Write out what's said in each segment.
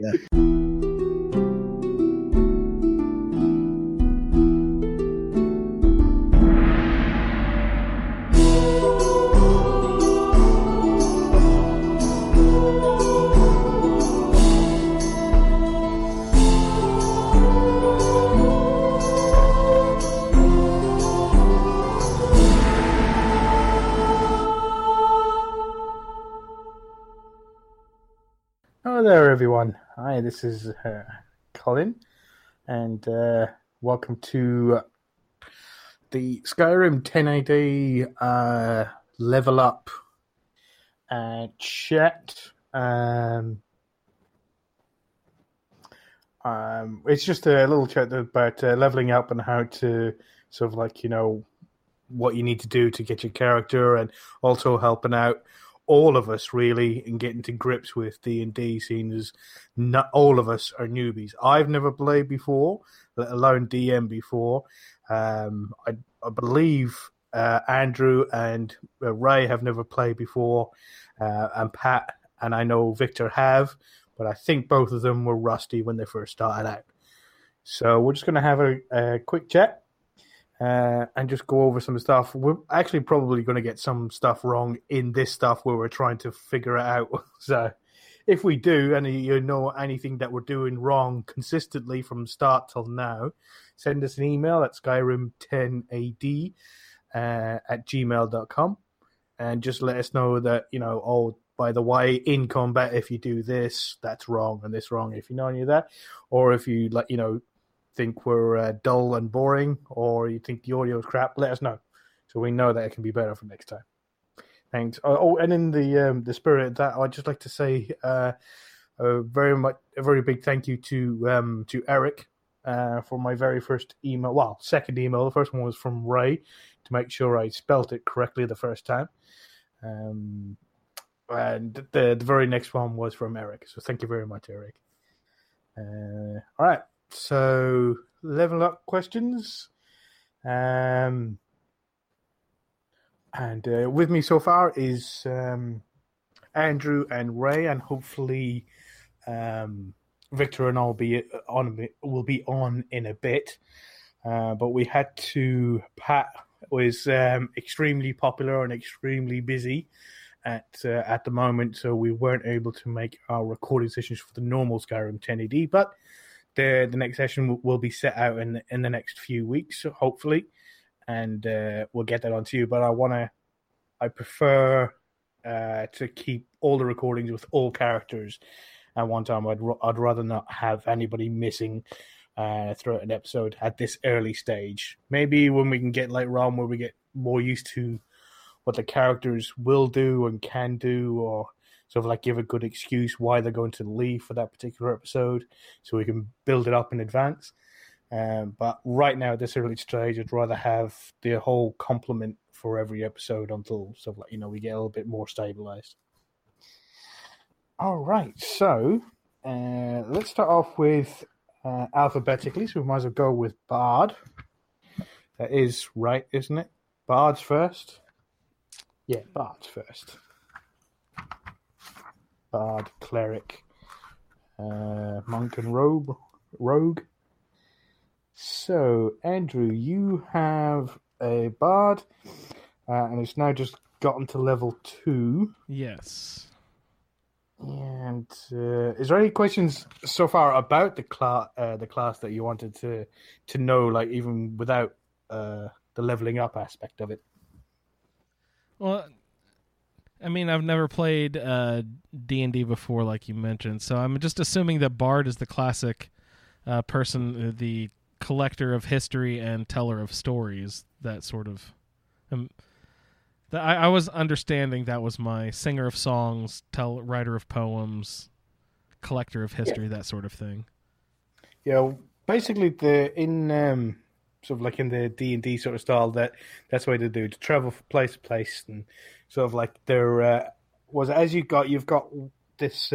right. Yeah. Hi, this is Colin, and welcome to the Skyrim 10 AD level up chat. It's just a little chat about leveling up and how to sort of like, you know, what you need to do to get your character, and also helping out all of us really in getting to grips with D&D, seeing as not all of us are newbies. I've never played before, let alone DM before. I believe Andrew and Ray have never played before, and Pat and I know Victor have, but I think both of them were rusty when they first started out. So we're just going to have a quick chat. And just go over some stuff. We're actually probably going to get some stuff wrong in this stuff where we're trying to figure it out. So if we do, and you know anything that we're doing wrong consistently from start till now, send us an email at skyrim10ad at gmail.com and just let us know that, you know, oh, by the way, in combat, if you do this, that's wrong, and this wrong, if you know any of that. Or if you, like, you know, think we're dull and boring, or you think the audio is crap, let us know, so we know that it can be better for next time. Thanks. Oh, and in the spirit of that, I'd just like to say a very big thank you to Eric for my very first email. Well, second email. The first one was from Ray to make sure I spelt it correctly the first time, and the very next one was from Eric. So thank you very much, Eric. All right. So, level up questions. And with me so far is Andrew and Ray, and hopefully Victor and I'll be on. Will be on in a bit. But we had to. Pat was extremely popular and extremely busy at the moment, so we weren't able to make our recording sessions for the normal Skyrim 10 AD, but. The next session will be set out in the next few weeks, hopefully, and we'll get that onto you. But I prefer to keep all the recordings with all characters at one time. I'd rather not have anybody missing throughout an episode at this early stage. Maybe when we can get later on, where we get more used to what the characters will do and can do, or sort of like give a good excuse why they're going to leave for that particular episode, so we can build it up in advance. But right now, at this early stage, I'd rather have the whole complement for every episode until sort of like, you know, we get a little bit more stabilized. All right, so let's start off with alphabetically. So we might as well go with Bard. That is right, isn't it? Bard's first. Yeah, Bard's first. Bard, cleric, monk, and rogue. So, Andrew, you have a bard, and it's now just gotten to level 2. Yes. And is there any questions so far about the class that you wanted to know, like even without the leveling up aspect of it? Well, I mean, I've never played D&D before, like you mentioned, so I'm just assuming that Bard is the classic person, the collector of history and teller of stories, that sort of... I was understanding that was my singer of songs, writer of poems, collector of history, yeah. That sort of thing. Yeah, basically, sort of like in the D&D sort of style, that's what they do, to travel from place to place, and sort of like there was, as you've got this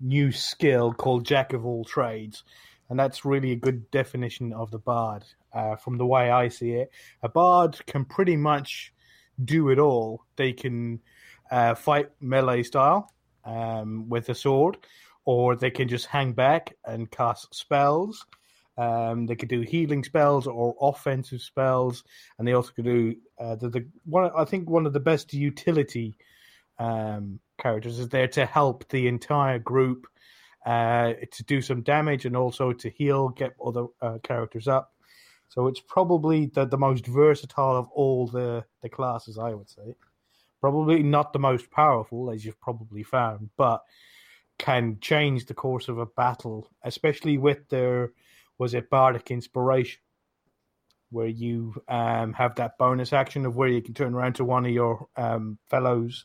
new skill called Jack of All Trades, and that's really a good definition of the bard. From the way I see it, a bard can pretty much do it all. They can fight melee style, with a sword, or they can just hang back and cast spells. They could do healing spells or offensive spells, and they also could do one of the best utility characters is there to help the entire group to do some damage and also to heal, get other characters up. So it's probably the most versatile of all the classes, I would say. Probably not the most powerful, as you've probably found, but can change the course of a battle, especially with their bardic inspiration, where you have that bonus action of where you can turn around to one of your fellows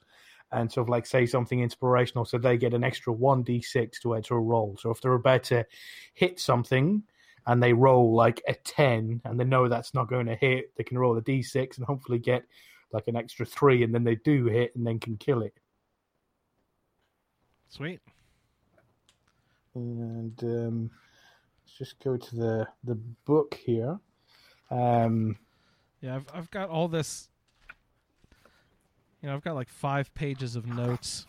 and sort of like say something inspirational, so they get an extra 1d6 to add to a roll. So if they're about to hit something and they roll like a 10 and they know that's not going to hit, they can roll a d6 and hopefully get like an extra 3, and then they do hit and then can kill it. Sweet. And let's just go to the book here. I've got all this. You know, I've got like 5 pages of notes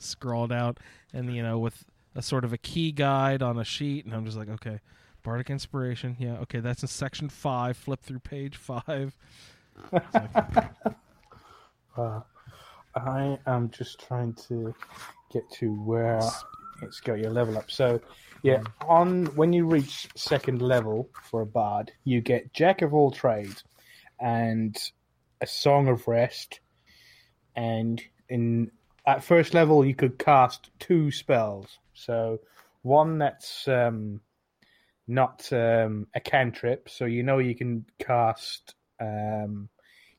scrawled out, and with a sort of a key guide on a sheet, and I'm just like, okay, bardic inspiration, yeah, okay, that's in section 5. Flip through page 5. I am just trying to get to where it's got your level up. So, yeah, when you reach 2nd level for a bard, you get Jack of All Trades and a Song of Rest. And at 1st level, you could cast 2 spells. So one that's not a cantrip. So you can cast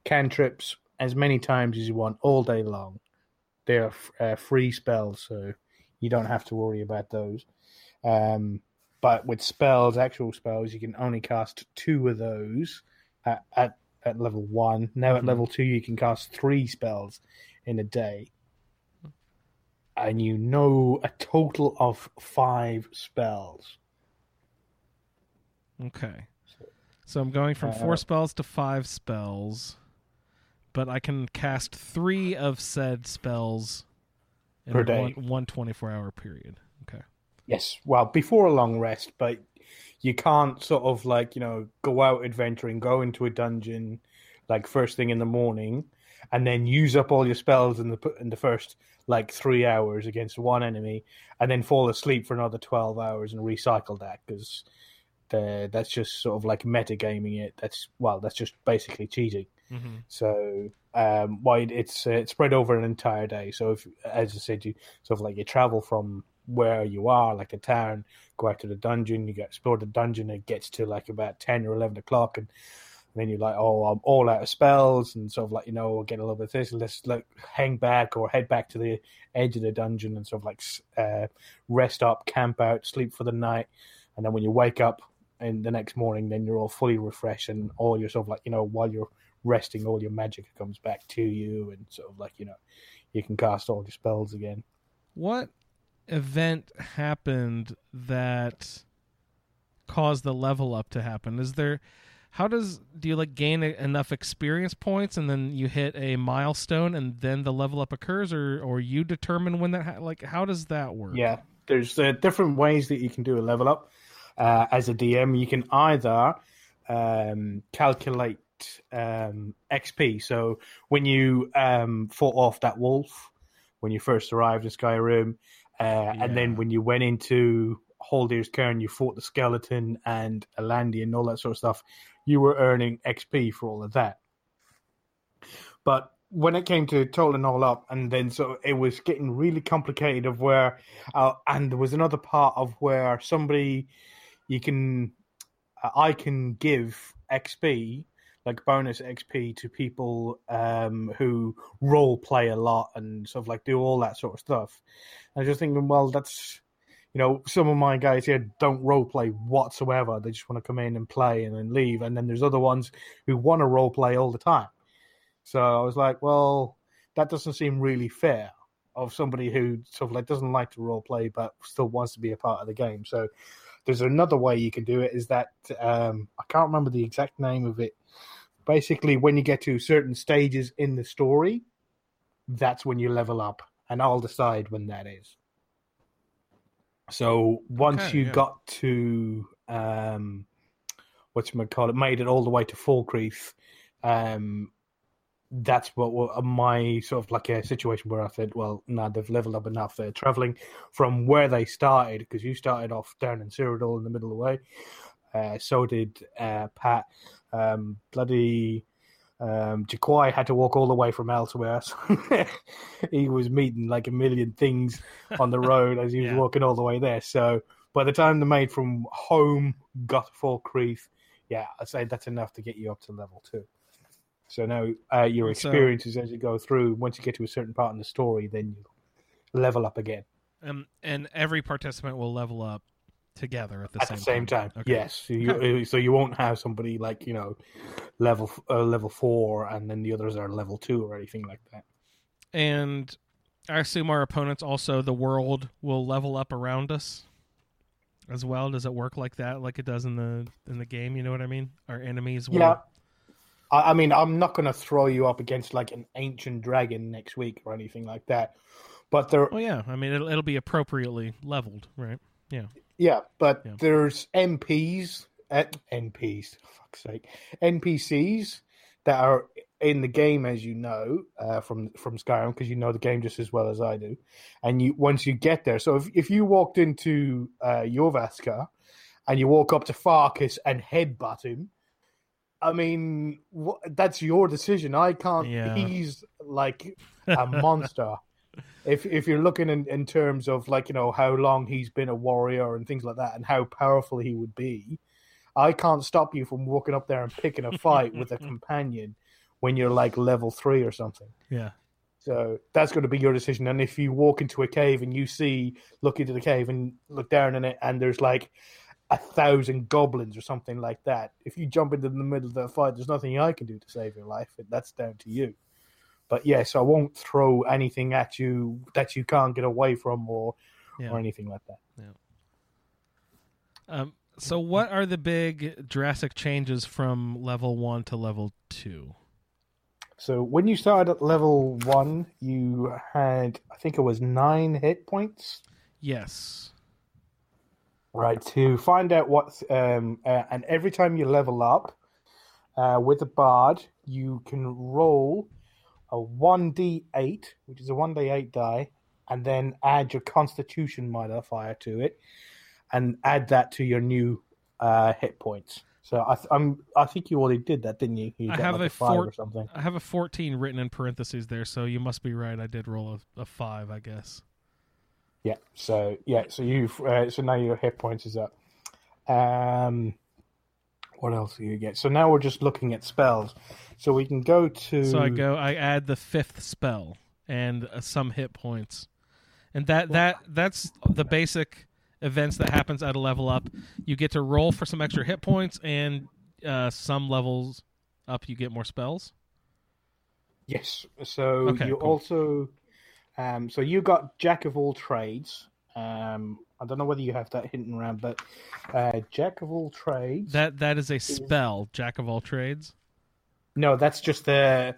cantrips as many times as you want all day long. They are free spells, so you don't have to worry about those. But with spells, actual spells, you can only cast 2 of those at level 1. Now at level 2, you can cast 3 spells in a day. And a total of 5 spells. Okay. So I'm going from 4 spells to 5 spells, but I can cast 3 of said spells in per day. One 24-hour period. Okay. Yes, well, before a long rest, but you can't sort of like, go out adventuring, go into a dungeon, like first thing in the morning, and then use up all your spells in the first like 3 hours against one enemy, and then fall asleep for another 12 hours and recycle that, because that's just sort of like metagaming it. That's just basically cheating. Mm-hmm. So, it's spread over an entire day. So, if, as I said, you sort of like you travel from where you are, like the town, go out to the dungeon, you explore the dungeon, it gets to like about 10 or 11 o'clock, and then you're like, oh, I'm all out of spells, and sort of like, we'll get a little bit of this, let's like hang back or head back to the edge of the dungeon and sort of like rest up, camp out, sleep for the night, and then when you wake up in the next morning, then you're all fully refreshed, and all your sort of like, while you're resting, all your magic comes back to you, and sort of like, you can cast all your spells again. What event happened that caused the level up to happen? Do you like gain enough experience points and then you hit a milestone and then the level up occurs, or you determine when that how does that work? Yeah, there's different ways that you can do a level up. As a DM, you can either calculate XP. So when you fought off that wolf when you first arrived in Skyrim, and then when you went into Holder's Cairn, you fought the skeleton and Alandi and all that sort of stuff, you were earning XP for all of that. But when it came to totaling all up, and then so it was getting really complicated of where, and there was another part of where somebody, I can give XP, like bonus XP to people who role play a lot and sort of like do all that sort of stuff. And I was just thinking, well, that's, some of my guys here don't role play whatsoever. They just want to come in and play and then leave. And then there's other ones who want to role play all the time. So I was like, well, that doesn't seem really fair of somebody who sort of like doesn't like to role play but still wants to be a part of the game. So there's another way you can do it, is that I can't remember the exact name of it. Basically, when you get to certain stages in the story, that's when you level up. and I'll decide when that is. So once got to made it all the way to Falkreath, that's what my sort of like a situation where I said, well, no, they've leveled up enough. They're traveling from where they started, because you started off down in Cyrodiil in the middle of the way. So did Pat. Jaquai had to walk all the way from elsewhere. So he was meeting like a million things on the road as he was walking all the way there. So by the time they made from home, got to Falkreath, I'd say that's enough to get you up to level 2. So now your experiences as you go through, once you get to a certain part in the story, then you level up again. And every participant will level up together at the same time. Okay. Yes. So you won't have somebody like, you know, level 4 and then the others are level 2 or anything like that. And I assume our opponents also, the world, will level up around us as well. Does it work like that, like it does in the game? You know what I mean? Our enemies will... Yeah. I mean, I'm not going to throw you up against like an ancient dragon next week or anything like that, but there... Oh, yeah. I mean, it'll be appropriately leveled, right? Yeah. Yeah, but there's NPCs that are in the game, as you know, from Skyrim, because you know the game just as well as I do. And you once you get there, so if you walked into Yorvaska and you walk up to Farkas and headbutt him, I mean, that's your decision. I can't ease like a monster. If you're looking in terms of like, you know, how long he's been a warrior and things like that and how powerful he would be, I can't stop you from walking up there and picking a fight with a companion when you're like level 3 or something. Yeah. So that's going to be your decision. And if you walk into a cave and look into the cave and look down in it and there's like 1,000 goblins or something like that, if you jump into the middle of that fight, there's nothing I can do to save your life. That's down to you. But yes, I won't throw anything at you that you can't get away from or anything like that. Yeah. So what are the big drastic changes from level 1 to level 2? So when you started at level 1, you had, I think it was 9 hit points? Yes. Right, to find out what... and every time you level up with a bard, you can roll... a 1d8, which is a 1d8 die, and then add your constitution modifier to it, and add that to your new hit points. So I think you already did that, didn't you? I have like a 5 or something. I have a 14 written in parentheses there, so you must be right. I did roll a 5, I guess. Yeah. So you've so now your hit points is up. What else do you get? So now we're just looking at spells. So we can go to... So I add the 5th spell and some hit points. And that's the basic events that happens at a level up. You get to roll for some extra hit points, and some levels up you get more spells? Yes. So also... so you got Jack of All Trades. I don't know whether you have that hidden around, but Jack of All Trades... That is a spell, Jack of All Trades? No, that's just the...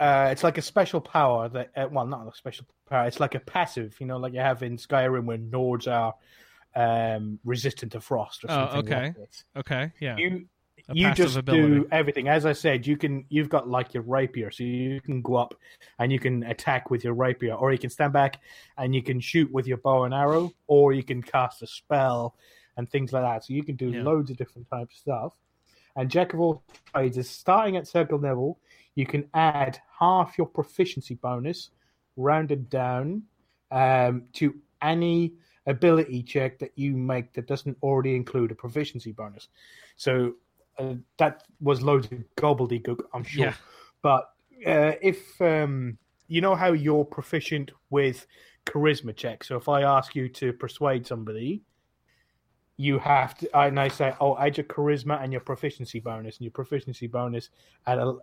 it's like a special power that... well, not a special power. It's like a passive, you know, like you have in Skyrim when Nords are resistant to frost or something like this. Okay, yeah. You just do everything. As I said, you've got like your rapier, so you can go up and you can attack with your rapier, or you can stand back and you can shoot with your bow and arrow, or you can cast a spell and things like that. So you can do loads of different types of stuff. And Jack of All Trades is starting at circle level. You can add half your proficiency bonus, rounded down, to any ability check that you make that doesn't already include a proficiency bonus. So... that was loads of gobbledygook, I'm sure. Yeah. But if you know how you're proficient with charisma checks, so if I ask you to persuade somebody, you have to, and I say, "Oh, add your charisma and your proficiency bonus," and your proficiency bonus at a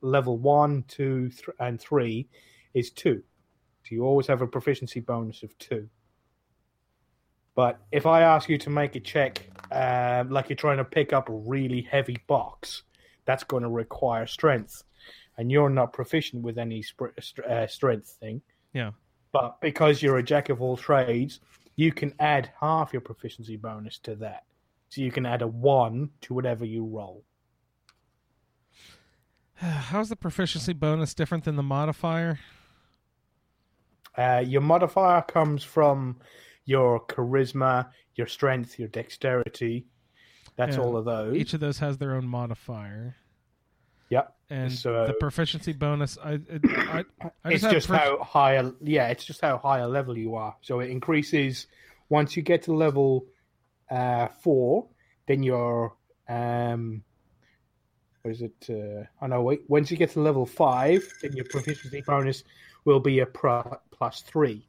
level 1, 2, and 3 is 2. So you always have a proficiency bonus of 2. But if I ask you to make a check, like you're trying to pick up a really heavy box, that's going to require strength. And you're not proficient with any strength thing. Yeah. But because you're a jack of all trades, you can add half your proficiency bonus to that. So you can add a 1 to whatever you roll. How's the proficiency bonus different than the modifier? Your modifier comes from your charisma, your strength, your dexterity. That's all of those. Each of those has their own modifier. Yep. And so, the proficiency bonus, it's just how high a level you are. So it increases once you get to level 4, then your once you get to level 5, then your proficiency bonus will be a plus 3.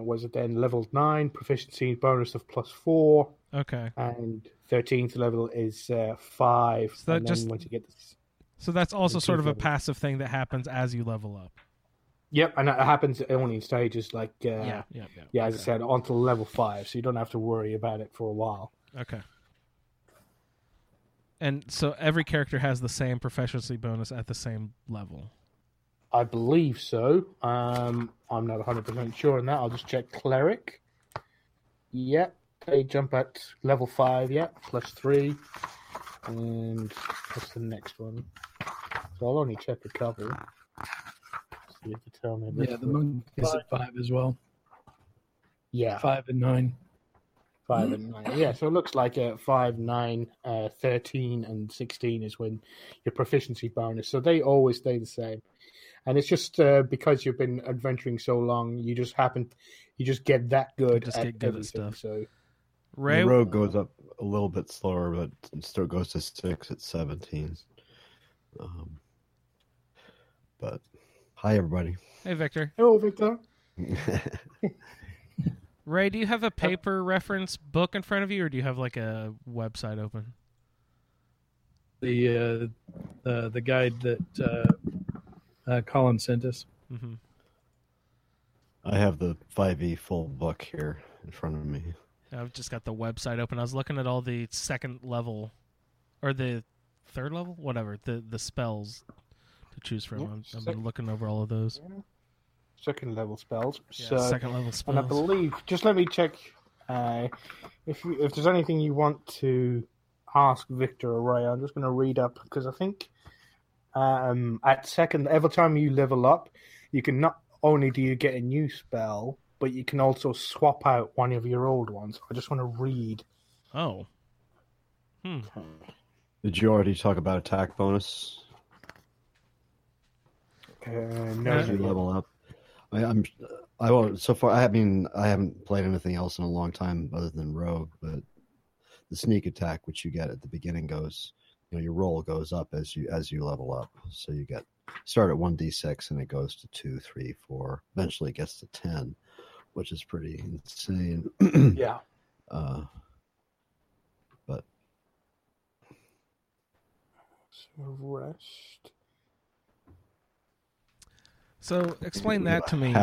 Level 9, proficiency bonus of plus 4. Okay. And 13th level is 5. So that that's also sort of a passive thing that happens as you level up. Yep, and it happens only in stages, like I said, onto level 5, so you don't have to worry about it for a while. Okay. And so every character has the same proficiency bonus at the same level. I believe so. I'm not 100% sure on that. I'll just check Cleric. Yep, they jump at level 5, plus 3. And what's the next one? So I'll only check a couple. See if you tell me. Yeah, the monk is at 5 as well. Yeah. 5 and 9. 5 and 9. Yeah, so it looks like 5, 9, 13, and 16 is when your proficiency bonus. So they always stay the same. And it's just because you've been adventuring so long, you just get that good at everything. Stuff. So Ray, the rogue goes up a little bit slower, but still goes to 6 at 17. But hi, everybody. Hey, Victor. Hello, Victor. Ray, do you have a paper reference book in front of you, or do you have like a website open? The guide that Colin sent us. Mm-hmm. I have the 5e full book here in front of me. I've just got the website open. I was looking at all the second level, or the third level, whatever, the spells to choose from. I've been looking over all of those. Yeah. Second level spells. Yeah, so, second level spells. And I believe, just let me check if there's anything you want to ask Victor or Ray. I'm just going to read up, because I think every time you level up, you can not only do you get a new spell, but you can also swap out one of your old ones. I just want to read. Oh. Hmm. Did you already talk about attack bonus? No. As you level up. I haven't played anything else in a long time other than Rogue, but the sneak attack, which you get at the beginning, goes, your roll goes up as you level up. So you start at 1d6 and it goes to 2, 3, 4. Eventually it gets to 10, which is pretty insane. Yeah. But rest. So explain that to me.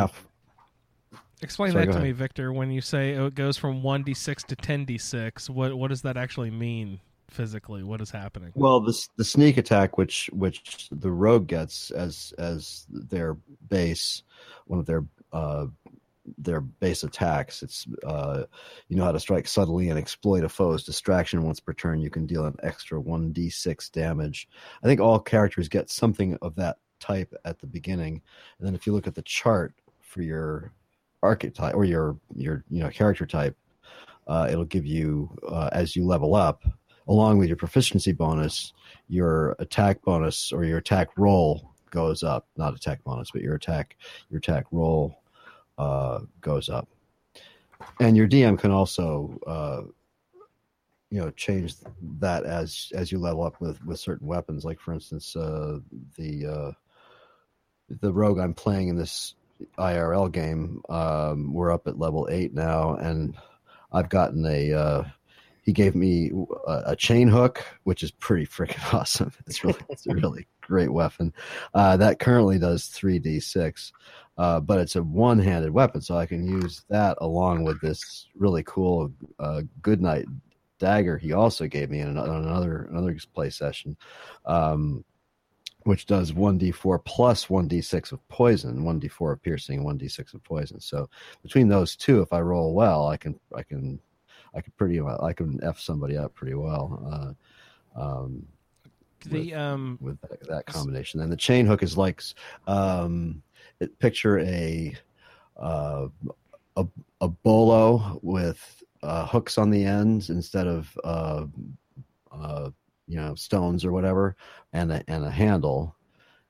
Explain that to me, Victor. When you say it goes from 1d6 to 10d6, what does that actually mean physically? What is happening? Well, the sneak attack, which the rogue gets as their base, one of their base attacks. It's you know how to strike subtly and exploit a foe's distraction. Once per turn, you can deal an extra 1d6 damage. I think all characters get something of that type at the beginning, and then if you look at the chart for your archetype or your character type, it'll give you as you level up, along with your proficiency bonus, your attack bonus or your attack roll goes up. Not attack bonus, but your attack roll goes up. And your DM can also change that as you level up with certain weapons. Like for instance, the rogue I'm playing in this IRL game, we're up at level 8 now, and I've gotten he gave me a chain hook, which is pretty freaking awesome. It's a really great weapon. That currently does 3d6, but it's a one-handed weapon, so I can use that along with this really cool good night dagger he also gave me in another play session. which does 1d4 plus 1d6 of poison, 1d4 of piercing, 1d6 of poison. So between those two, if I roll well, I can F somebody up pretty well. With that combination. And the chain hook is like, picture a bolo with hooks on the ends instead of stones or whatever, and a handle,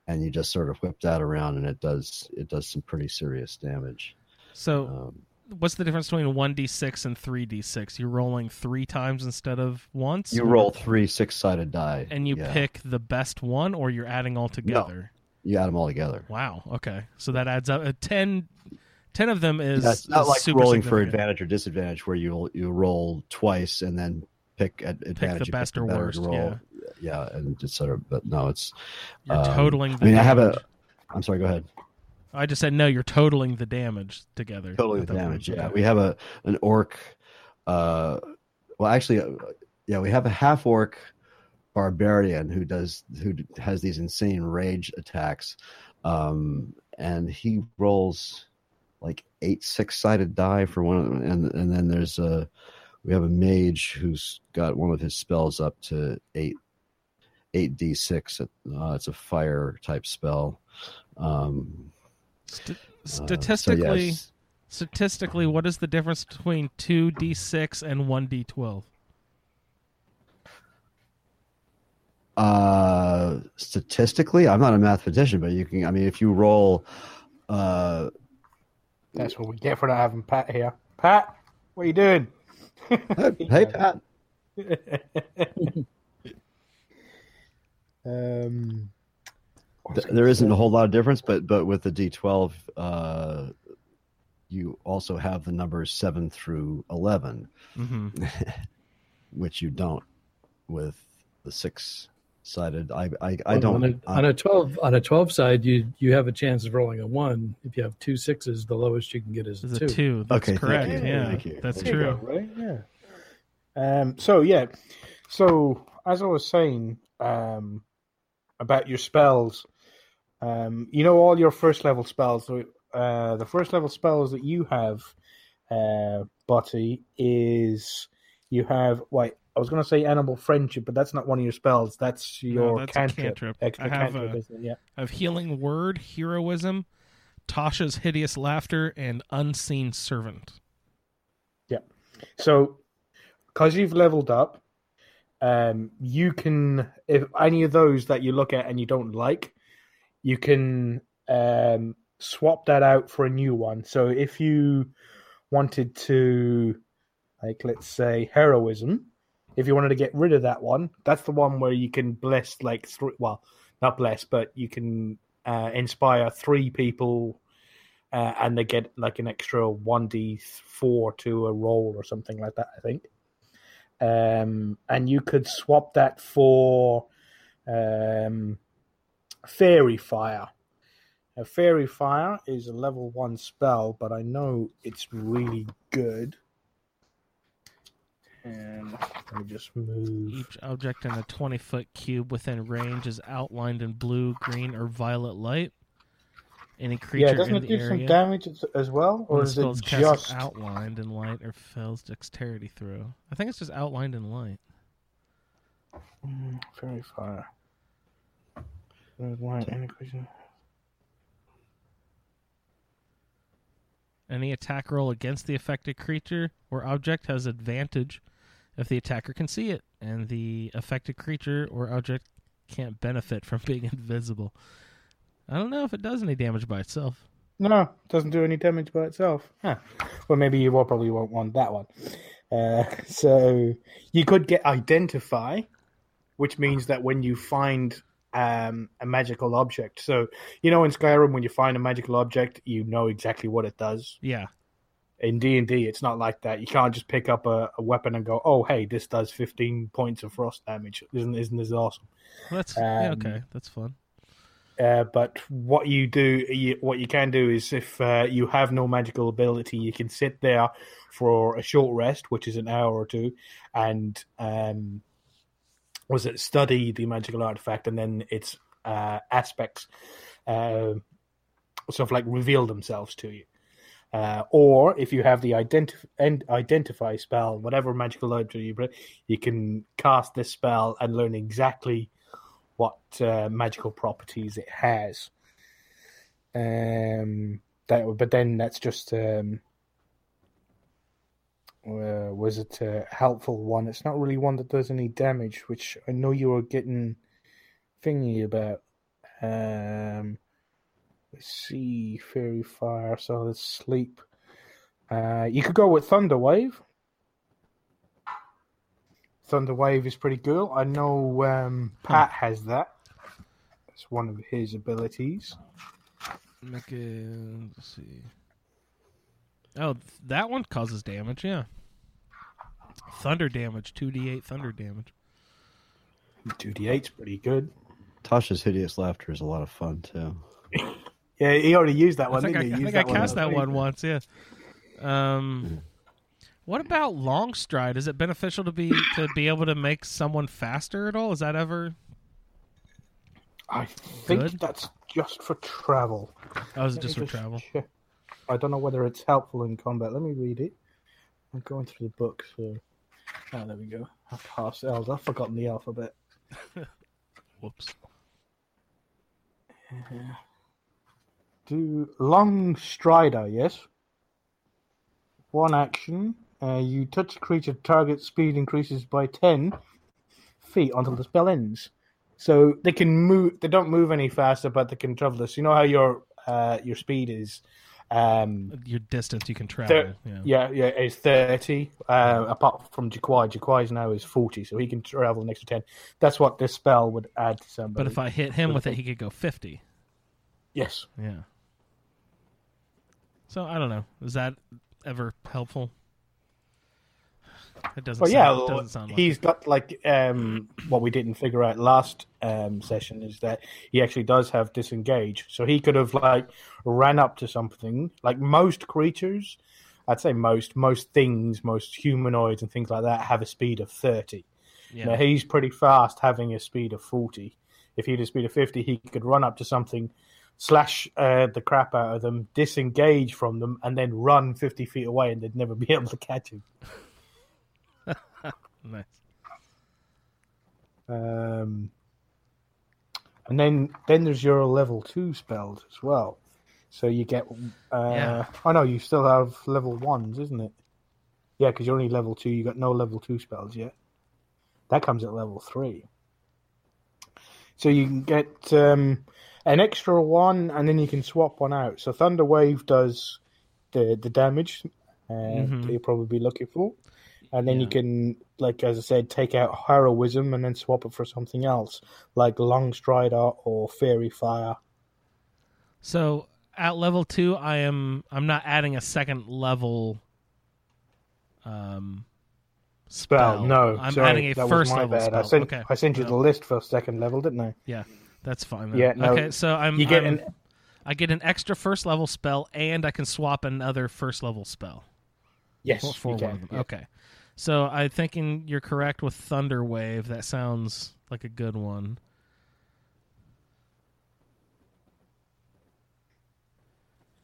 and you just sort of whip that around, and it does some pretty serious damage. So what's the difference between 1d6 and 3d6? You're rolling three times instead of once? You roll three six-sided die. And you pick the best one, or you're adding all together? No, you add them all together. Wow, okay. So that adds up. 10 of them is it's not like rolling for advantage or disadvantage, where you roll twice and then pick at advantage. Pick the best or worst, roll. Yeah, and just sort of, but no, it's... You're totaling the damage. I'm sorry, go ahead. I just said, no, you're totaling the damage together. Totaling the damage, yeah. We have an orc. We have a half orc barbarian who has these insane rage attacks, and he rolls like 8 6-sided die for one of them, and then there's we have a mage who's got one of his spells up to 8d6. It's a fire type spell. Statistically, what is the difference between 2d6 and 1d12? Statistically, I'm not a mathematician, but you can. I mean, if you roll, that's what we get for not having Pat here. Pat, what are you doing? Hey, Pat. There isn't a whole lot of difference, but with the D12, you also have the numbers 7 through 11, mm-hmm. which you don't with the 6-sided. I don't on a 12 side. You have a chance of rolling a 1 if you have 2 6s. The lowest you can get is a 2. That's okay, correct. Thank you. That's there true, go, right? Yeah. So as I was saying, about your spells. All your first level spells. The first level spells that you have, Butty, is you have. Wait, I was going to say Animal Friendship, but that's not one of your spells. That's your cantrip. I have Healing Word, Heroism, Tasha's Hideous Laughter, and Unseen Servant. Yeah. So, because you've leveled up, you can, if any of those that you look at and you don't like, you can swap that out for a new one. So if you wanted to, like, let's say Heroism, if you wanted to get rid of that one, that's the one where you can bless, like, you can inspire 3 people and they get, like, an extra 1d4 to a roll or something like that, I think. And you could swap that for Fairy Fire. Now, Fairy Fire is a level 1 spell, but I know it's really good. And let me just move. Each object in a 20-foot cube within range is outlined in blue, green, or violet light. Any creature doesn't in the area. Doesn't it do some damage as well, or is it just outlined in light, or fails dexterity throw? I think it's just outlined in light. Fairy Fire. Any attack roll against the affected creature or object has advantage if the attacker can see it, and the affected creature or object can't benefit from being invisible. I don't know if it does any damage by itself. No, it doesn't do any damage by itself. Huh. Well, maybe you will probably won't want that one. So you could get Identify, which means that when you find a magical object. So, in Skyrim, when you find a magical object, you know exactly what it does. Yeah. In D&D, it's not like that. You can't just pick up a weapon and go, oh, hey, this does 15 points of frost damage. Isn't this awesome? Well, that's okay. That's fun. But what you do, what you can do is if you have no magical ability, you can sit there for a short rest, which is an hour or two, and study the magical artifact, and then it's aspects sort of like reveal themselves to you. Or if you have the identify spell, whatever magical item you bring, you can cast this spell and learn exactly what magical properties it has. But then that's just was it a helpful one? It's not really one that does any damage, which I know you were getting thingy about. Let's see, Fairy Fire, so let's sleep. You could go with Thunder Wave. Thunder Wave is pretty cool. I know Pat has that. It's one of his abilities. Let's see. Oh, that one causes damage, yeah. Thunder damage, 2d8 thunder damage. 2d8's pretty good. Tasha's Hideous Laughter is a lot of fun, too. Yeah, he already used that one. I think I cast that one once. Yeah. What about Long Stride? Is it beneficial to be able to make someone faster at all? Is that ever? I think that's just for travel. Oh, is it just for travel? Check. I don't know whether it's helpful in combat. Let me read it. I'm going through the book. So... Oh, there we go. I've passed elves. I've forgotten the alphabet. Whoops. Do Long Strider, yes. One action. You touch a creature, target speed increases by 10 feet until the spell ends. So they can move. They don't move any faster, but they can travel this. You know how your speed is. Your distance you can travel. Yeah, it's 30. Apart from Jaquai, Jaquai's now is 40, so he can travel an extra 10. That's what this spell would add to somebody. But if I hit him with it, he could go 50. Yes. Yeah. So I don't know. Is that ever helpful? It doesn't sound like he's got like what we didn't figure out last session is that he actually does have disengage. So he could have like ran up to something. Like most creatures, I'd say most things, most humanoids and things like that have a speed of 30. Yeah. Now he's pretty fast, having a speed of 40. If he had a speed of 50, he could run up to something, slash the crap out of them, disengage from them, and then run 50 feet away, and they'd never be able to catch him. Nice. And then there's your level 2 spells as well. So you get... Oh, no, you still have level 1s, isn't it? Yeah, because you're only level 2. You got no level 2 spells yet. That comes at level 3. So you can get... an extra one, and then you can swap one out. So Thunder Wave does the damage that you'll probably be looking for. And then you can, like as I said, take out Heroism and then swap it for something else, like Long Strider or Fairy Fire. So at level 2, I'm not adding a second level spell. No, I'm adding a first level spell. I sent you the list for second level, didn't I? Yeah. That's fine. Then. Yeah. No, okay. So I get an extra first level spell, and I can swap another first level spell. Yes. For you can. One of them. Yeah. Okay. So I'm thinking you're correct with Thunder Wave. That sounds like a good one.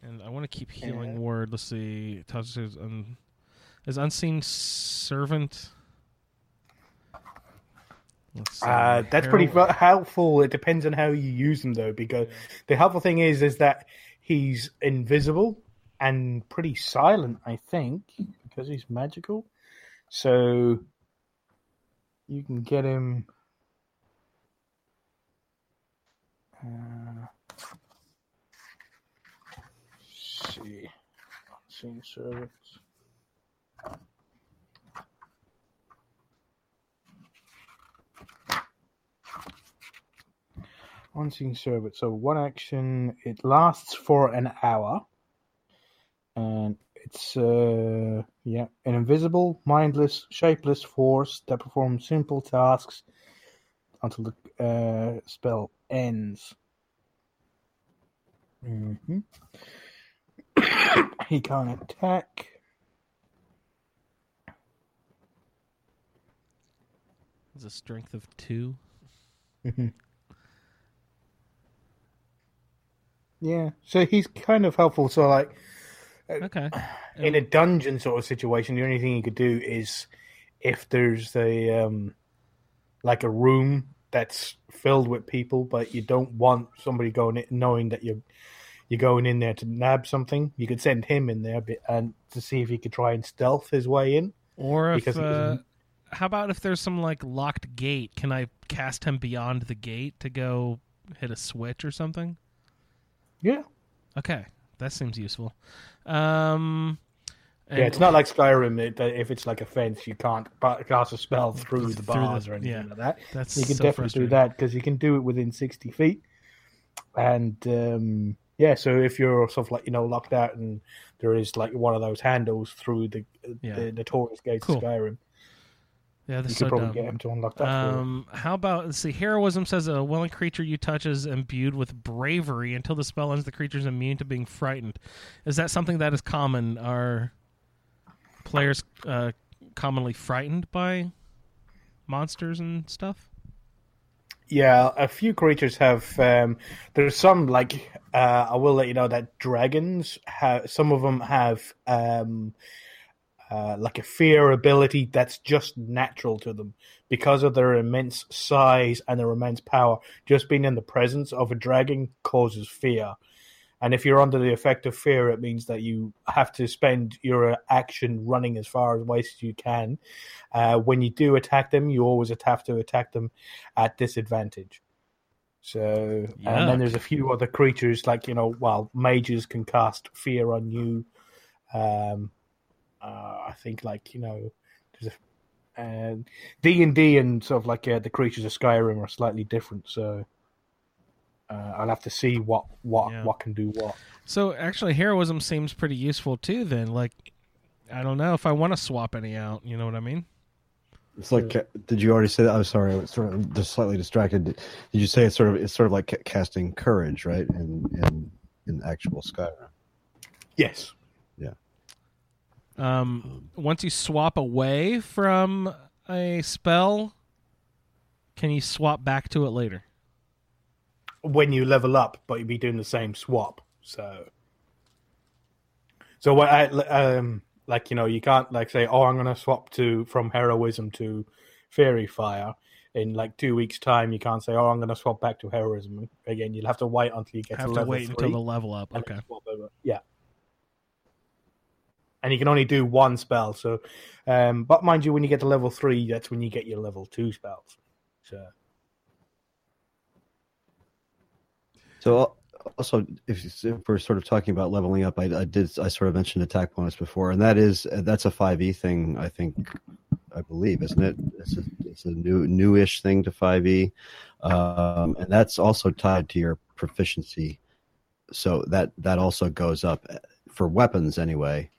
And I want to keep Healing Word. Let's see. Is Unseen Servant. That's pretty helpful. It depends on how you use them, though, because the helpful thing is that he's invisible and pretty silent, I think, because he's magical. So you can get him... let's see. Unseen Servant. Unseen Servant. So one action. It lasts for an hour, and it's an invisible, mindless, shapeless force that performs simple tasks until the spell ends. He can't attack. It's a strength of 2. Yeah, so he's kind of helpful. So, like, okay, in a dungeon sort of situation, the only thing you could do is if there's a like a room that's filled with people, but you don't want somebody going in knowing that you're going in there to nab something. You could send him in there and to see if he could try and stealth his way in. Or if how about if there's some like locked gate? Can I cast him beyond the gate to go hit a switch or something? Yeah. Okay, that seems useful. Yeah, it's not like Skyrim. If it's like a fence, you can't cast a spell through the bars or anything like that. That's you can so definitely do that because you can do it within 60 feet. And yeah, so if you're sort of like locked out and there is like one of those handles through the notorious gates of Skyrim. Yeah, this you could probably get him to unlock that. How about, let's see, Heroism says a willing creature you touch is imbued with bravery. Until the spell ends, the creature is immune to being frightened. Is that something that is common? Are players commonly frightened by monsters and stuff? Yeah, a few creatures have... there's some, like, I will let you know that dragons, some of them have... like a fear ability that's just natural to them because of their immense size and their immense power. Just being in the presence of a dragon causes fear. And if you're under the effect of fear, it means that you have to spend your action running as far away as you can. When you do attack them, you always have to attack them at disadvantage. So, yuck. And then there's a few other creatures like, mages can cast fear on you. I think, there's D&D and sort of the creatures of Skyrim are slightly different, so I'll have to see what can do what. So actually, Heroism seems pretty useful too. Then, I don't know if I want to swap any out. You know what I mean? It's like, did you already say that? I'm sorry, I was sort of just slightly distracted. Did you say it's sort of like casting courage, right? In actual Skyrim. Yes. Yeah. Once you swap away from a spell, can you swap back to it later? When you level up, but you'll be doing the same swap. So what I you can't say, I'm going to swap from Heroism to Fairy Fire in 2 weeks' time. You can't say, I'm going to swap back to Heroism again. You'll have to wait until you get to level 3. Have to wait until the level up. Okay. Yeah. And you can only do one spell. So, but mind you, when you get to level 3, that's when you get your level 2 spells. So also, if we're sort of talking about leveling up, I sort of mentioned attack bonus before, and that's a 5e thing. I believe, isn't it? It's a newish thing to 5e, and that's also tied to your proficiency. So that also goes up for weapons anyway.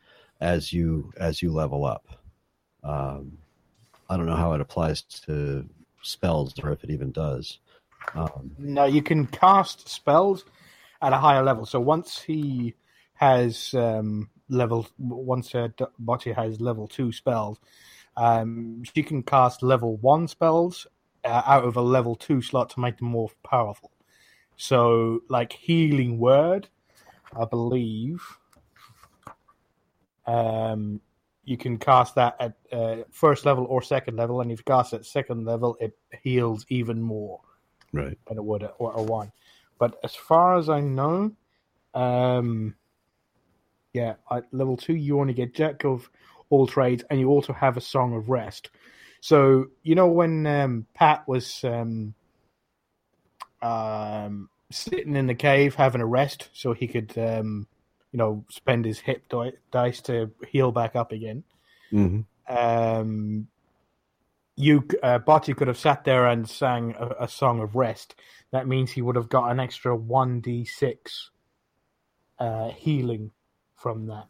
As you level up, I don't know how it applies to spells or if it even does. No, you can cast spells at a higher level. So once he has Bocce has level 2 spells, she can cast level 1 spells out of a level 2 slot to make them more powerful. So, Healing Word, I believe. You can cast that at first level or second level, and if you cast at second level, it heals even more, right? Than it would at a 1. But as far as I know, at level 2, you only get Jack of All Trades, and you also have a Song of Rest. So when Pat was sitting in the cave having a rest, so he could. Spend his hit dice to heal back up again. Mm-hmm. Bocce could have sat there and sang a Song of Rest. That means he would have got an extra 1d6 healing from that.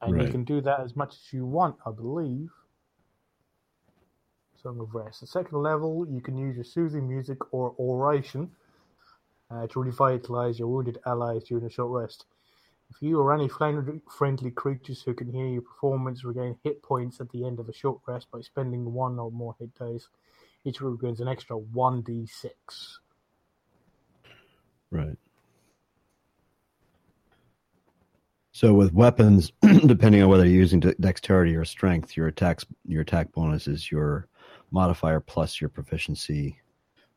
And You can do that as much as you want, I believe. Song of Rest. The second level, you can use your soothing music or oration. To revitalize your wounded allies during a short rest. If you or any friendly creatures who can hear your performance regain hit points at the end of a short rest by spending 1 or more hit dice, each group gains an extra 1d6. Right. So with weapons, depending on whether you're using dexterity or strength, your attack bonus is your modifier plus your proficiency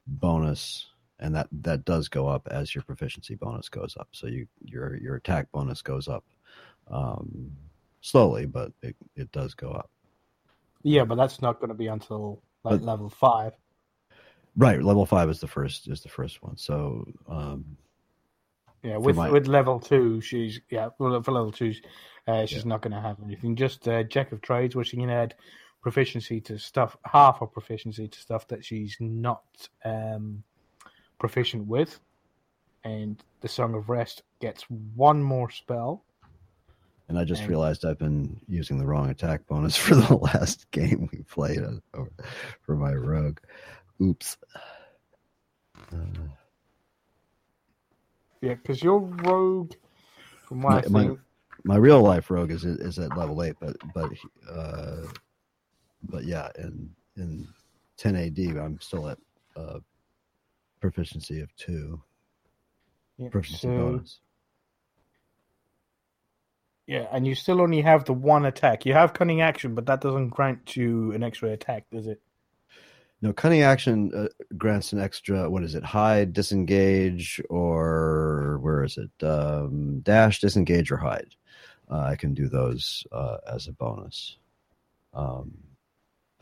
bonus, and that does go up as your proficiency bonus goes up. So your attack bonus goes up slowly, but it does go up. Yeah, but that's not going to be until level 5. Right, level 5 is the first one. So yeah, with level 2, she's not going to have anything. Just Jack of Trades, where she can add half her proficiency to stuff that she's not proficient with, and the Song of Rest gets one more spell. And I just realized I've been using the wrong attack bonus for the last game we played for my rogue. Oops. Yeah, because your rogue, from what my real life rogue is at level 8, but yeah, in 10 AD, I'm still at proficiency of 2. Yep, proficiency bonus. Yeah, and you still only have the one attack. You have Cunning Action, but that doesn't grant you an extra attack, does it? No, Cunning Action grants an extra, what is it, hide, disengage, or where is it? Dash, disengage, or hide. I can do those as a bonus. But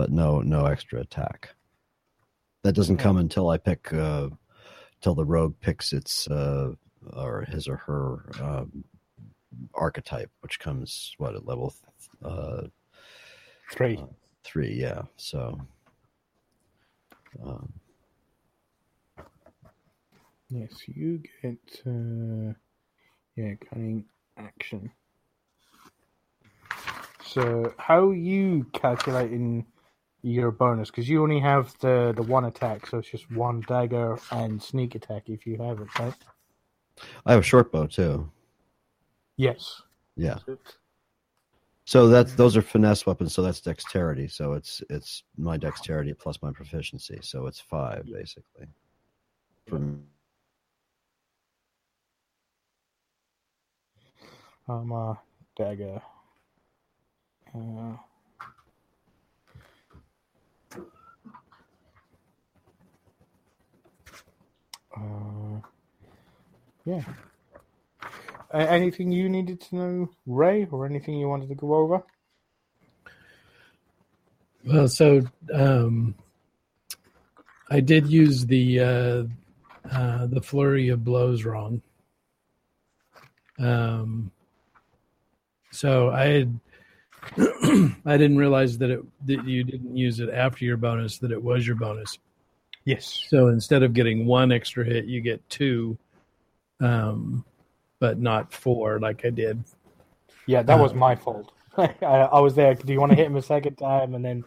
no extra attack. That doesn't come until I pick, till the rogue picks its, or his or her archetype, which comes, at level 3? 3, yeah. So... yes, you get Cunning Action. So how are you calculating your bonus? Because you only have the one attack, so it's just one dagger and sneak attack if you have it, right? I have a short bow too. Yes. Yeah. So those are finesse weapons. So that's dexterity. So it's my dexterity plus my proficiency. So it's 5 basically. Dagger. Yeah. Anything you needed to know, Ray, or anything you wanted to go over? Well, so I did use the flurry of blows wrong. So I had I didn't realize that you didn't use it after your bonus; that it was your bonus. Yes. So instead of getting one extra hit, you get 2. But not 4 like I did. Yeah, that was my fault. I was there. Do you want to hit him a second time, and then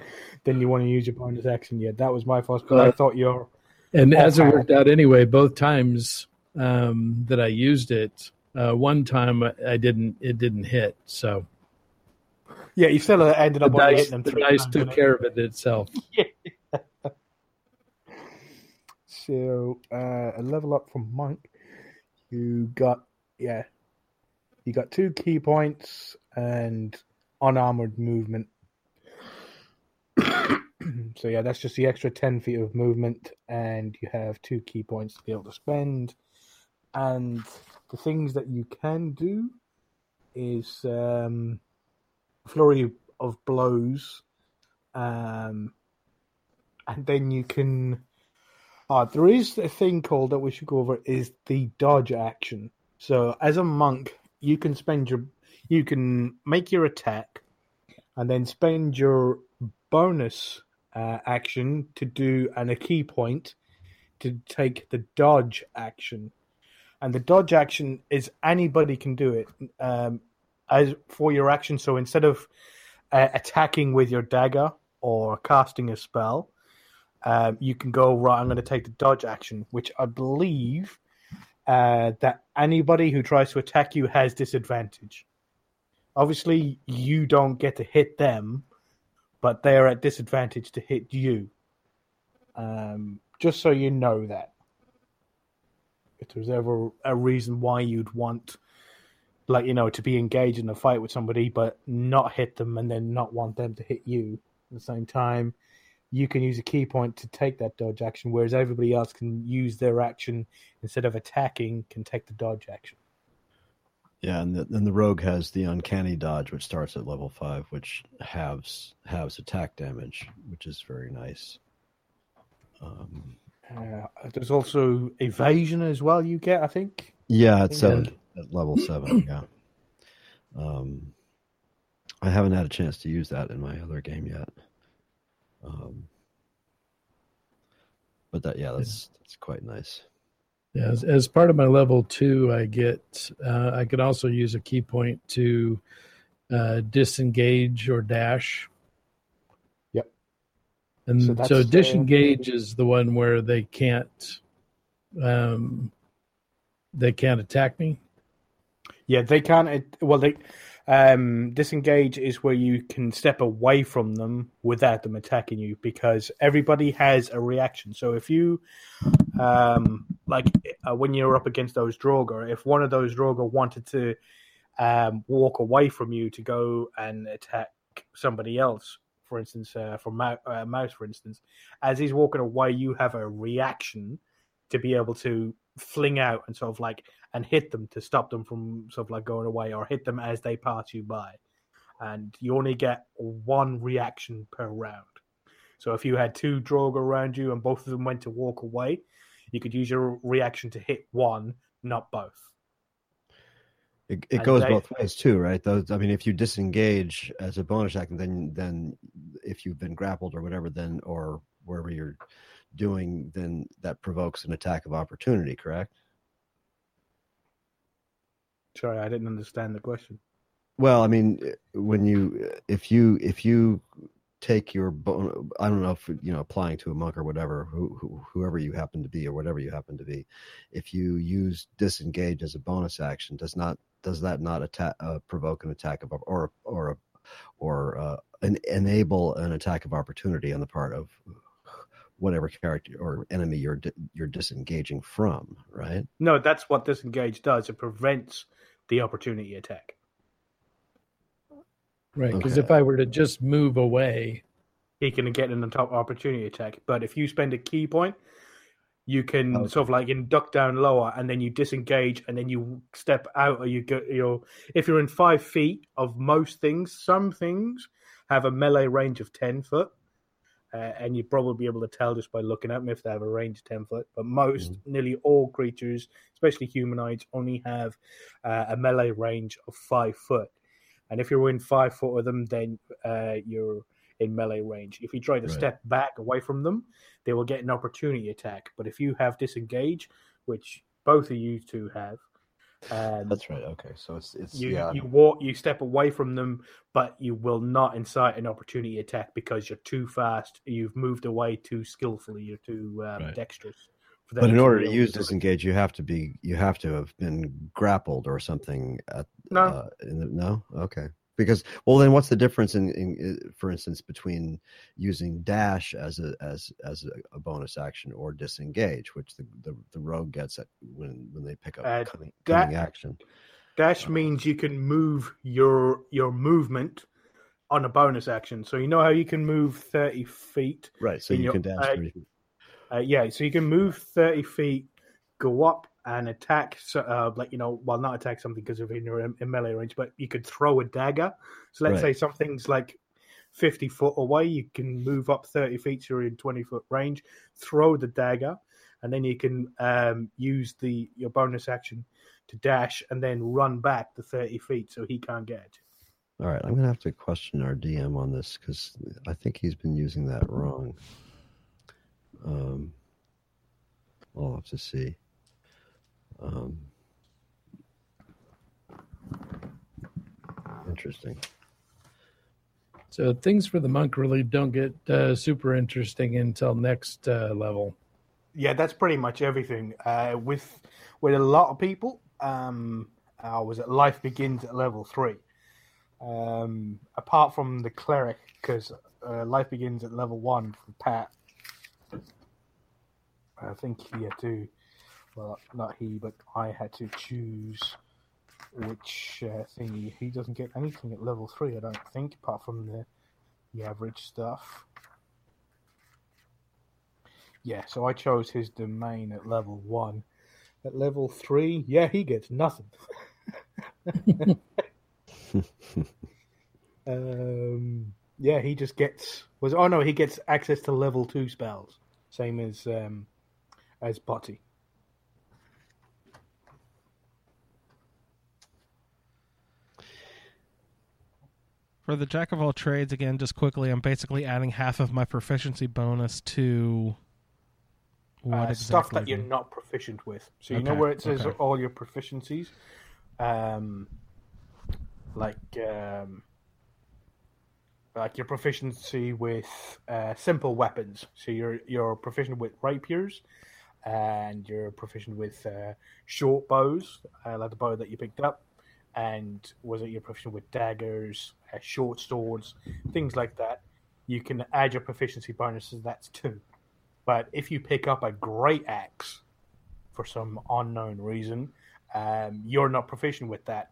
you want to use your bonus action? Yeah, that was my fault. But I thought you're... And as it worked out anyway, both times that I used it, one time I didn't. It didn't hit. So yeah, you still ended up hitting them. The dice took care of it itself. Yeah. So a level up from Mike. You got 2 key points and unarmored movement. So yeah, that's just the extra 10 feet of movement, and you have 2 key points to be able to spend. And the things that you can do is flurry of blows, and then you can. There is a thing called that we should go over is the dodge action. So as a monk, you can make your attack, and then spend your bonus action to do a key point to take the dodge action. And the dodge action is anybody can do it as for your action. So instead of attacking with your dagger or casting a spell, you can go, right, I'm going to take the dodge action, which I believe... that anybody who tries to attack you has disadvantage. Obviously, you don't get to hit them, but they are at disadvantage to hit you. Just so you know that. if there's ever a reason why you'd want, like, you know, to be engaged in a fight with somebody but not hit them and then not want them to hit you at the same time, you can use a key point to take that dodge action, whereas everybody else can use their action instead of attacking, can take the dodge action. Yeah, and the rogue has the Uncanny Dodge, which starts at level 5, which halves attack damage, which is very nice. There's also Evasion as well you get, I think. Yeah, at level 7, yeah. I haven't had a chance to use that in my other game yet. But that, yeah, that's quite nice. Yeah, as part of my level 2, I get I can also use a key point to disengage or dash. Yep. And so disengage is the one where they can't attack me. Yeah, they can't. Well, they disengage is where you can step away from them without them attacking you, because everybody has a reaction. So if you, when you're up against those Draugr, if one of those Draugr wanted to walk away from you to go and attack somebody else, for instance, Mouse, for instance, as he's walking away, you have a reaction to be able to fling out and sort of like and hit them to stop them from sort of like going away, or hit them as they pass you by. And you only get one reaction per round. So if you had two Draugr around you and both of them went to walk away, you could use your reaction to hit one, not both. It goes both ways too, right? Those, I mean, if you disengage as a bonus action, then if you've been grappled or whatever, then or wherever you're doing, then that provokes an attack of opportunity, correct? Sorry, I didn't understand the question. Well, I mean, when if you take your I don't know if applying to a monk or whatever, whoever you happen to be or whatever you happen to be, if you use disengage as a bonus action, does that not attack provoke an attack of or enable an attack of opportunity on the part of whatever character or enemy you're disengaging from, right? No, that's what disengage does. It prevents the opportunity attack. Right, because if I were to just move away... He can get an opportunity attack. But if you spend a key point, you can sort of like duck down lower, and then you disengage, and then you step out, or you go... If you're in 5 feet of most things, some things have a melee range of 10 foot. And you'd probably be able to tell just by looking at them if they have a range of 10 foot. But most, nearly all creatures, especially humanoids, only have a melee range of 5 foot. And if you're in 5 foot of them, then you're in melee range. If you try to step back away from them, they will get an opportunity attack. But if you have disengage, which both of you two have, that's right. Okay, so it's you step away from them, but you will not incite an opportunity attack because you're too fast. You've moved away too skillfully. You're too dexterous. But in order to use disengage, you have to have been grappled or something. Okay. Because then what's the difference in for instance, between using dash as a bonus action or disengage, which the rogue gets at when they pick up cunning action? Dash means you can move your movement on a bonus action. So you know how you can move 30 feet, right? So you can dash 30 feet. So you can move 30 feet, go up and attack, not attack something because of in melee range, but you could throw a dagger. So let's say something's like 50 foot away, you can move up 30 feet, so you're in 20 foot range, throw the dagger, and then you can use your bonus action to dash and then run back the 30 feet so he can't get it. All right, I'm going to have to question our DM on this because I think he's been using that wrong. I'll have to see. Interesting. So things for the monk really don't get super interesting until next level. Yeah, that's pretty much everything. With a lot of people, life begins at level 3. Apart from the cleric, because life begins at level 1 for Pat. I think he had to Well, not he, but I had to choose which thingy. He doesn't get anything at level 3, I don't think, apart from the average stuff. Yeah, so I chose his domain at level 1. At level 3, yeah, he gets nothing. Yeah, he just gets... he gets access to level 2 spells. Same as Potty. For the Jack of All Trades, again, just quickly, I'm basically adding half of my proficiency bonus to... stuff that you're not proficient with. So you know where it says all your proficiencies? Like your proficiency with simple weapons. So you're proficient with rapiers, and you're proficient with short bows, like the bow that you picked up, and you're proficient with daggers, short swords, things like that. You can add your proficiency bonuses, that's 2. But if you pick up a great axe for some unknown reason, you're not proficient with that.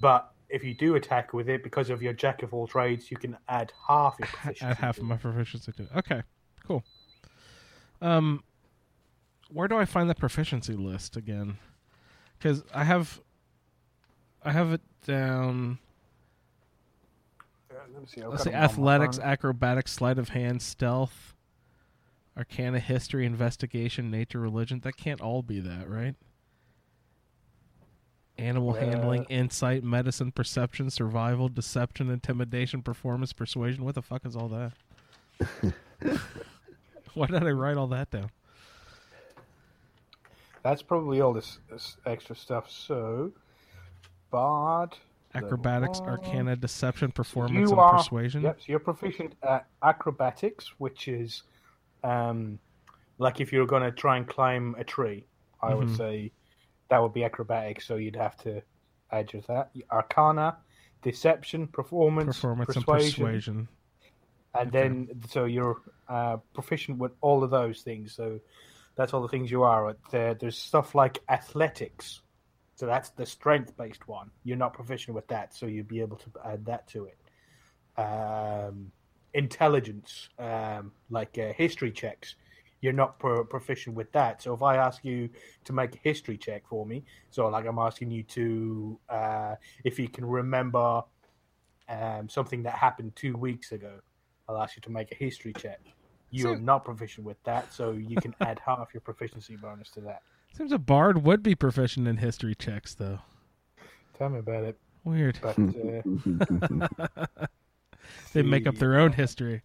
But if you do attack with it, because of your Jack of All Trades, you can add half your proficiency. Add half of my proficiency to it. Okay, cool. Where do I find the proficiency list again? Because I have it down... let me see. Let's say athletics, acrobatics, sleight of hand, stealth... Arcana, history, investigation, nature, religion. That can't all be that, right? Animal handling, insight, medicine, perception, survival, deception, intimidation, performance, persuasion. What the fuck is all that? Why did I write all that down? That's probably all this extra stuff. So, Bard... Acrobatics, Arcana, deception, performance, and persuasion. Yep, so you're proficient at acrobatics, which is... like if you're going to try and climb a tree, I would say that would be acrobatics, so you'd have to add to that. Arcana, deception, performance persuasion. And persuasion. And then, so you're proficient with all of those things, so that's all the things you are. There's stuff like athletics, so that's the strength-based one. You're not proficient with that, so you'd be able to add that to it. Intelligence, history checks, you're not proficient with that. So if I ask you to make a history check for me, so like I'm asking you to, if you can remember something that happened 2 weeks ago, I'll ask you to make a history check. You're not proficient with that, so you can add half your proficiency bonus to that. Seems a bard would be proficient in history checks, though. Tell me about it. Weird. But, they make up their own history.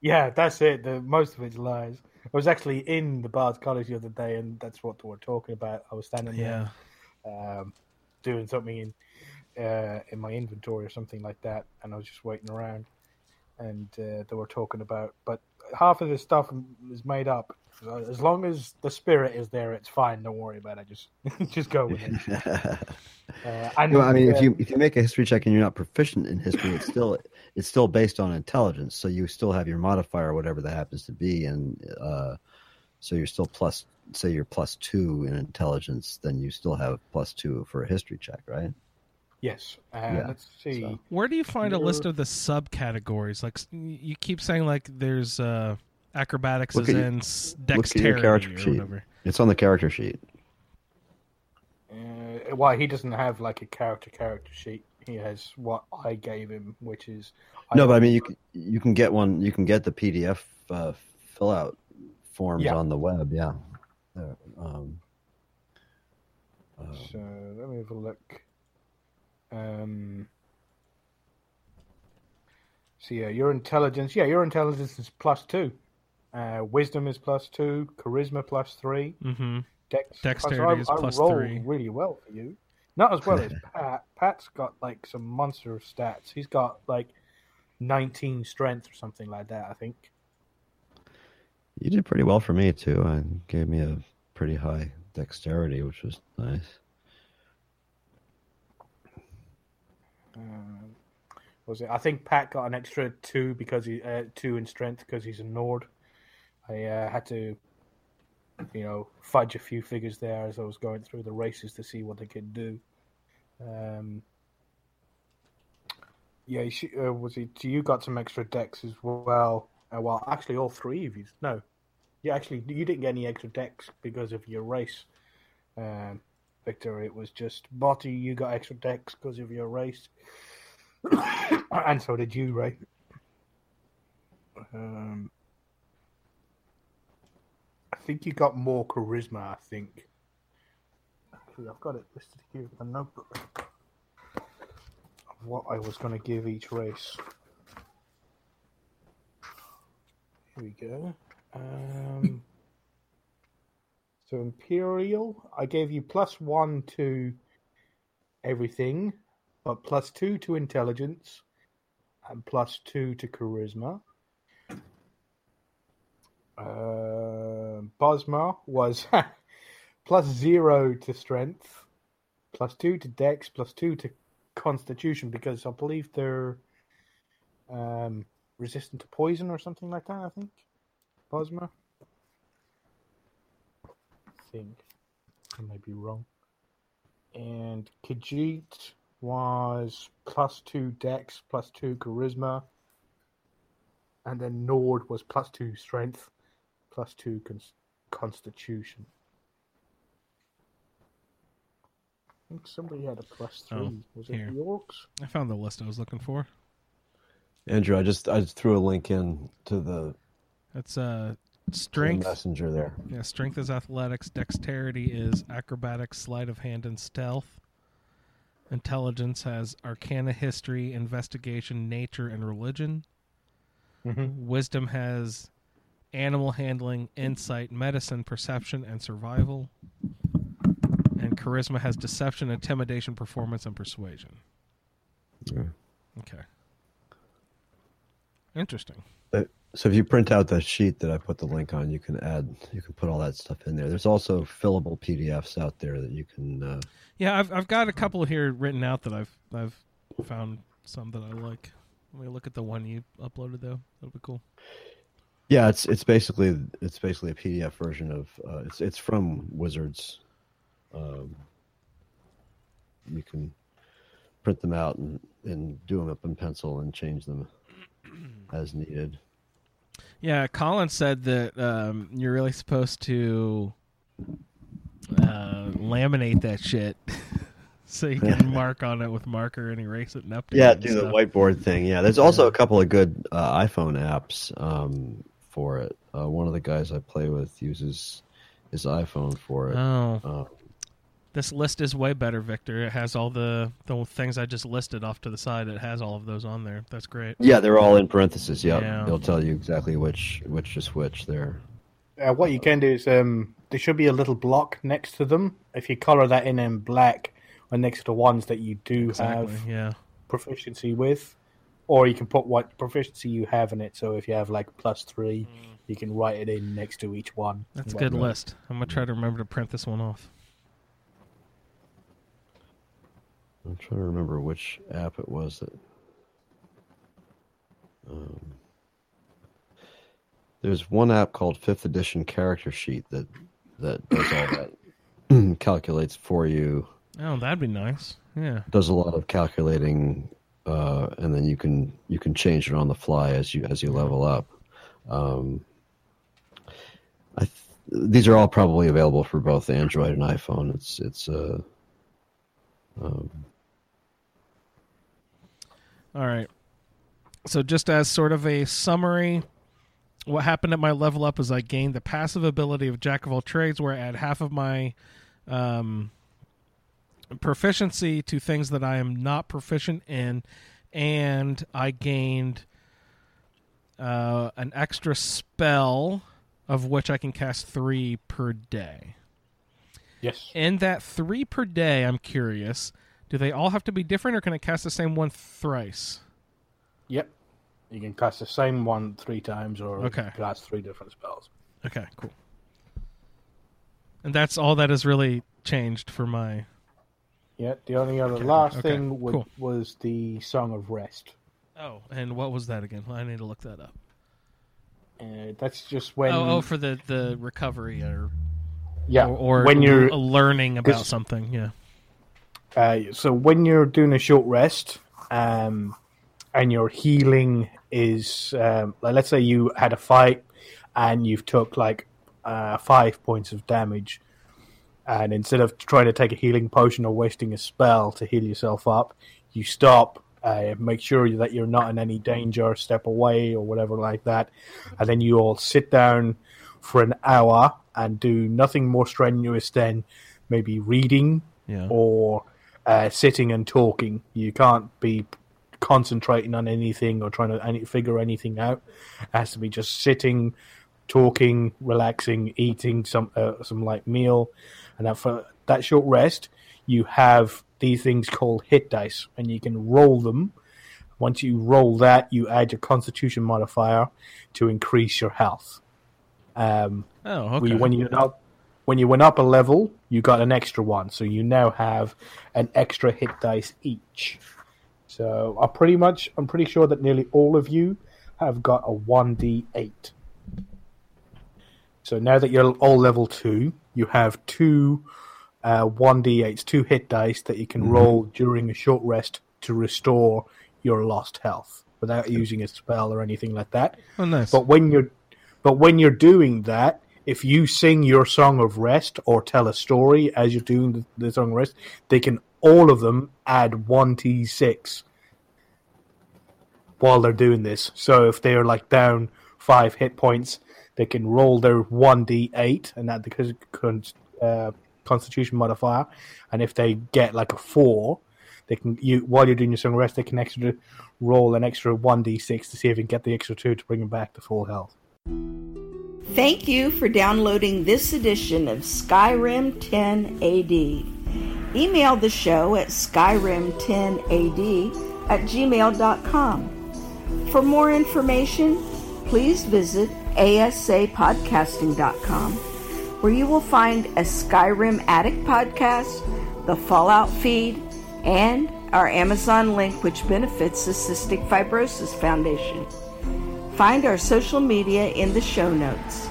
Yeah, that's it. Most of it's lies. I was actually in the Bard's College the other day, and that's what they were talking about. I was standing there doing something in my inventory or something like that, and I was just waiting around, and they were talking about... But half of this stuff is made up. As long as the spirit is there, it's fine. Don't worry about it. Just go with it. If you make a history check and you're not proficient in history, it's still based on intelligence. So you still have your modifier, whatever that happens to be, and so you're still plus. Say you're plus 2 in intelligence, then you still have plus 2 for a history check, right? Yes. Let's see. So. Where do you find a list of the subcategories? Like you keep saying, like there's. Acrobatics is in dexterity or whatever. It's on the character sheet. He doesn't have like a character sheet. He has what I gave him, which is you can get one. You can get the PDF fill out forms on the web. Yeah. So let me have a look. Your intelligence is plus 2. Wisdom is plus 2, charisma plus 3, dexterity is plus 3. Really well for you, not as well as Pat. Pat's got like some monster stats. He's got like 19 strength or something like that. I think you did pretty well for me too, and gave me a pretty high dexterity, which was nice. Was it? I think Pat got an extra 2 because 2 in strength because he's a Nord. I had to you know, fudge a few figures there as I was going through the races to see what I could do. You got some extra decks as well. Well, actually, all three of you. No. Yeah, actually, you didn't get any extra decks because of your race, Victor. It was just, Marty, you got extra decks because of your race. And so did you, Ray. I think you got more charisma, I think. Actually, I've got it listed here in the notebook of what I was going to give each race. Here we go. So Imperial, I gave you +1 to everything, but +2 to intelligence and +2 to charisma. Bosma was +0 to strength, +2 to dex, +2 to constitution, because I believe they're resistant to poison or something like that, I think. Bosma? I think. I may be wrong. And Khajiit was +2 dex, +2 charisma. And then Nord was +2 strength, +2 constitution. I think somebody had a +3. Was it the Orcs? I found the list I was looking for. Andrew, I just threw a link in to the... That's strength. Messenger there. Yeah, strength is athletics. Dexterity is acrobatics, sleight of hand, and stealth. Intelligence has arcana, history, investigation, nature, and religion. Mm-hmm. Wisdom has animal handling, insight, medicine, perception, and survival. And charisma has deception, intimidation, performance, and persuasion. Yeah. Okay. Interesting. So if you print out that sheet that I put the link on, you can put all that stuff in there. There's also fillable PDFs out there that you can. Yeah, I've got a couple here written out that I've found some that I like. Let me look at the one you uploaded though. That'll be cool. Yeah, it's basically a PDF version of it's from Wizards. You can print them out and do them up in pencil and change them as needed. Yeah, Colin said that you're really supposed to laminate that shit so you can mark on it with marker and erase it and update it. Yeah, do the whiteboard thing. Yeah, there's also a couple of good iPhone apps for it. One of the guys I play with uses his iPhone for it. Oh. This list is way better, Victor. It has all the things I just listed off to the side. It has all of those on there. That's great. Yeah, they're all in parentheses. Yep. Yeah, they'll tell you exactly which is which there. What you can do is there should be a little block next to them. If you color that in black or next to the ones that you do have proficiency with, or you can put what proficiency you have in it. So if you have like +3, you can write it in next to each one. That's a good list. I'm going to try to remember to print this one off. I'm trying to remember which app it was that. There's one app called Fifth Edition Character Sheet that does all that, calculates for you. Oh, that'd be nice. Yeah. Does a lot of calculating, and then you can change it on the fly as you level up. These are all probably available for both Android and iPhone. It's All right. So just as sort of a summary, what happened at my level up is I gained the passive ability of Jack of All Trades, where I add half of my proficiency to things that I am not proficient in, and I gained an extra spell of which I can cast 3 per day. Yes. And that 3 per day, I'm curious, do they all have to be different, or can I cast the same one thrice? Yep. You can cast the same one 3 times, or cast 3 different spells. Okay, cool. And that's all that has really changed for my... Yeah, the only other thing was the Song of Rest. Oh, and what was that again? I need to look that up. That's just when... Oh, for the recovery or... Yeah, or when you're learning about something. Yeah. So when you're doing a short rest, and your healing is, like, let's say you had a fight and you've took 5 points of damage, and instead of trying to take a healing potion or wasting a spell to heal yourself up, you stop, make sure that you're not in any danger, step away or whatever like that, and then you all sit down for an hour and do nothing more strenuous than maybe reading or sitting and talking. You can't be concentrating on anything or trying to figure anything out. It has to be just sitting, talking, relaxing, eating some light meal. And that, for that short rest, you have these things called hit dice, and you can roll them. Once you roll that, you add your constitution modifier to increase your health. Okay. When you went up a level, you got an extra one, so you now have an extra hit dice each. So I'm pretty sure that nearly all of you have got a 1d8. So now that you're all level 2, you have two 1d8s, two hit dice that you can roll during a short rest to restore your lost health without using a spell or anything like that. Oh, nice. But when you're doing that, if you sing your Song of Rest or tell a story as you're doing the Song of Rest, they can, all of them, add 1d6 while they're doing this. So if they're down 5 hit points, they can roll their 1d8 and add the constitution modifier. And if they get a 4, they can, while you're doing your Song of Rest, they can roll an extra 1d6 to see if you can get the extra 2 to bring them back to full health. Thank you for downloading this edition of Skyrim 10 AD. Email the show at skyrim10ad@gmail.com. For more information, please visit asapodcasting.com, where you will find a Skyrim Attic podcast, the Fallout feed, and our Amazon link, which benefits the Cystic Fibrosis Foundation. Find our social media in the show notes.